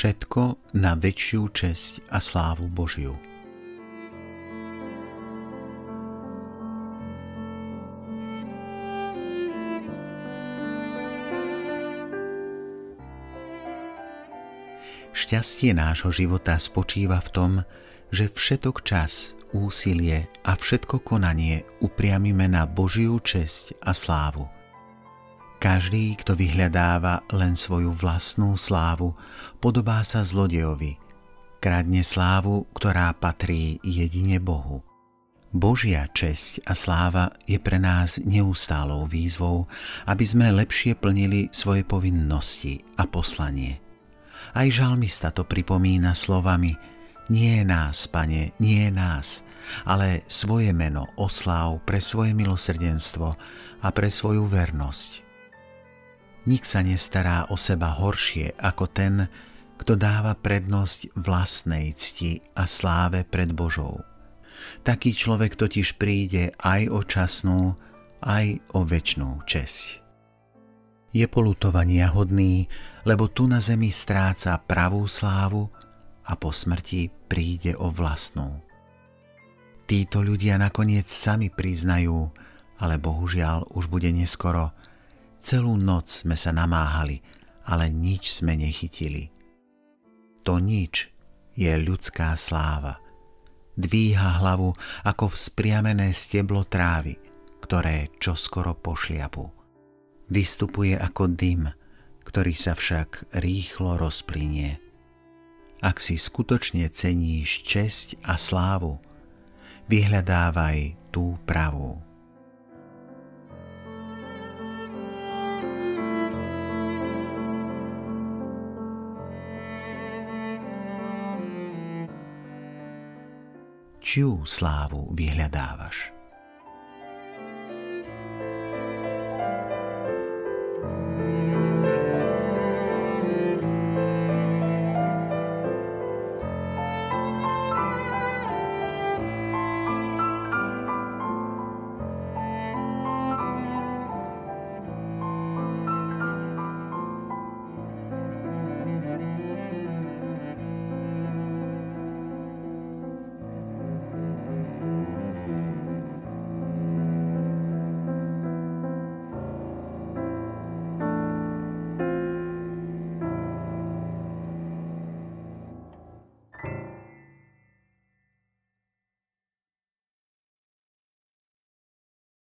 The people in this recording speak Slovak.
všetko na väčšiu česť a slávu Božiu. Šťastie nášho života spočíva v tom, že všetok čas, úsilie a všetko konanie upriamime na Božiu česť a slávu. Každý, kto vyhľadáva len svoju vlastnú slávu, podobá sa zlodejovi, kradne slávu, ktorá patrí jedine Bohu. Božia česť a sláva je pre nás neustálou výzvou, aby sme lepšie plnili svoje povinnosti a poslanie. Aj žalmista to pripomína slovami: Nie nás, Pane, nie nás, ale svoje meno osláv pre svoje milosrdenstvo a pre svoju vernosť. Nik sa nestará o seba horšie ako ten, kto dáva prednosť vlastnej cti a sláve pred Božou. Taký človek totiž príde aj o časnú, aj o večnú česť. Je poľutovania hodný, lebo tu na zemi stráca pravú slávu a po smrti príde o vlastnú. Títo ľudia nakoniec sami priznajú, ale bohužiaľ už bude neskoro: Celú noc sme sa namáhali, ale nič sme nechytili. To nič je ľudská sláva. Dvíha hlavu ako vzpriamené steblo trávy, ktoré čoskoro pošliapu. Vystupuje ako dym, ktorý sa však rýchlo rozplynie. Ak si skutočne ceníš česť a slávu, vyhľadávaj tú pravú. Čiu slávu vyhľadávaš?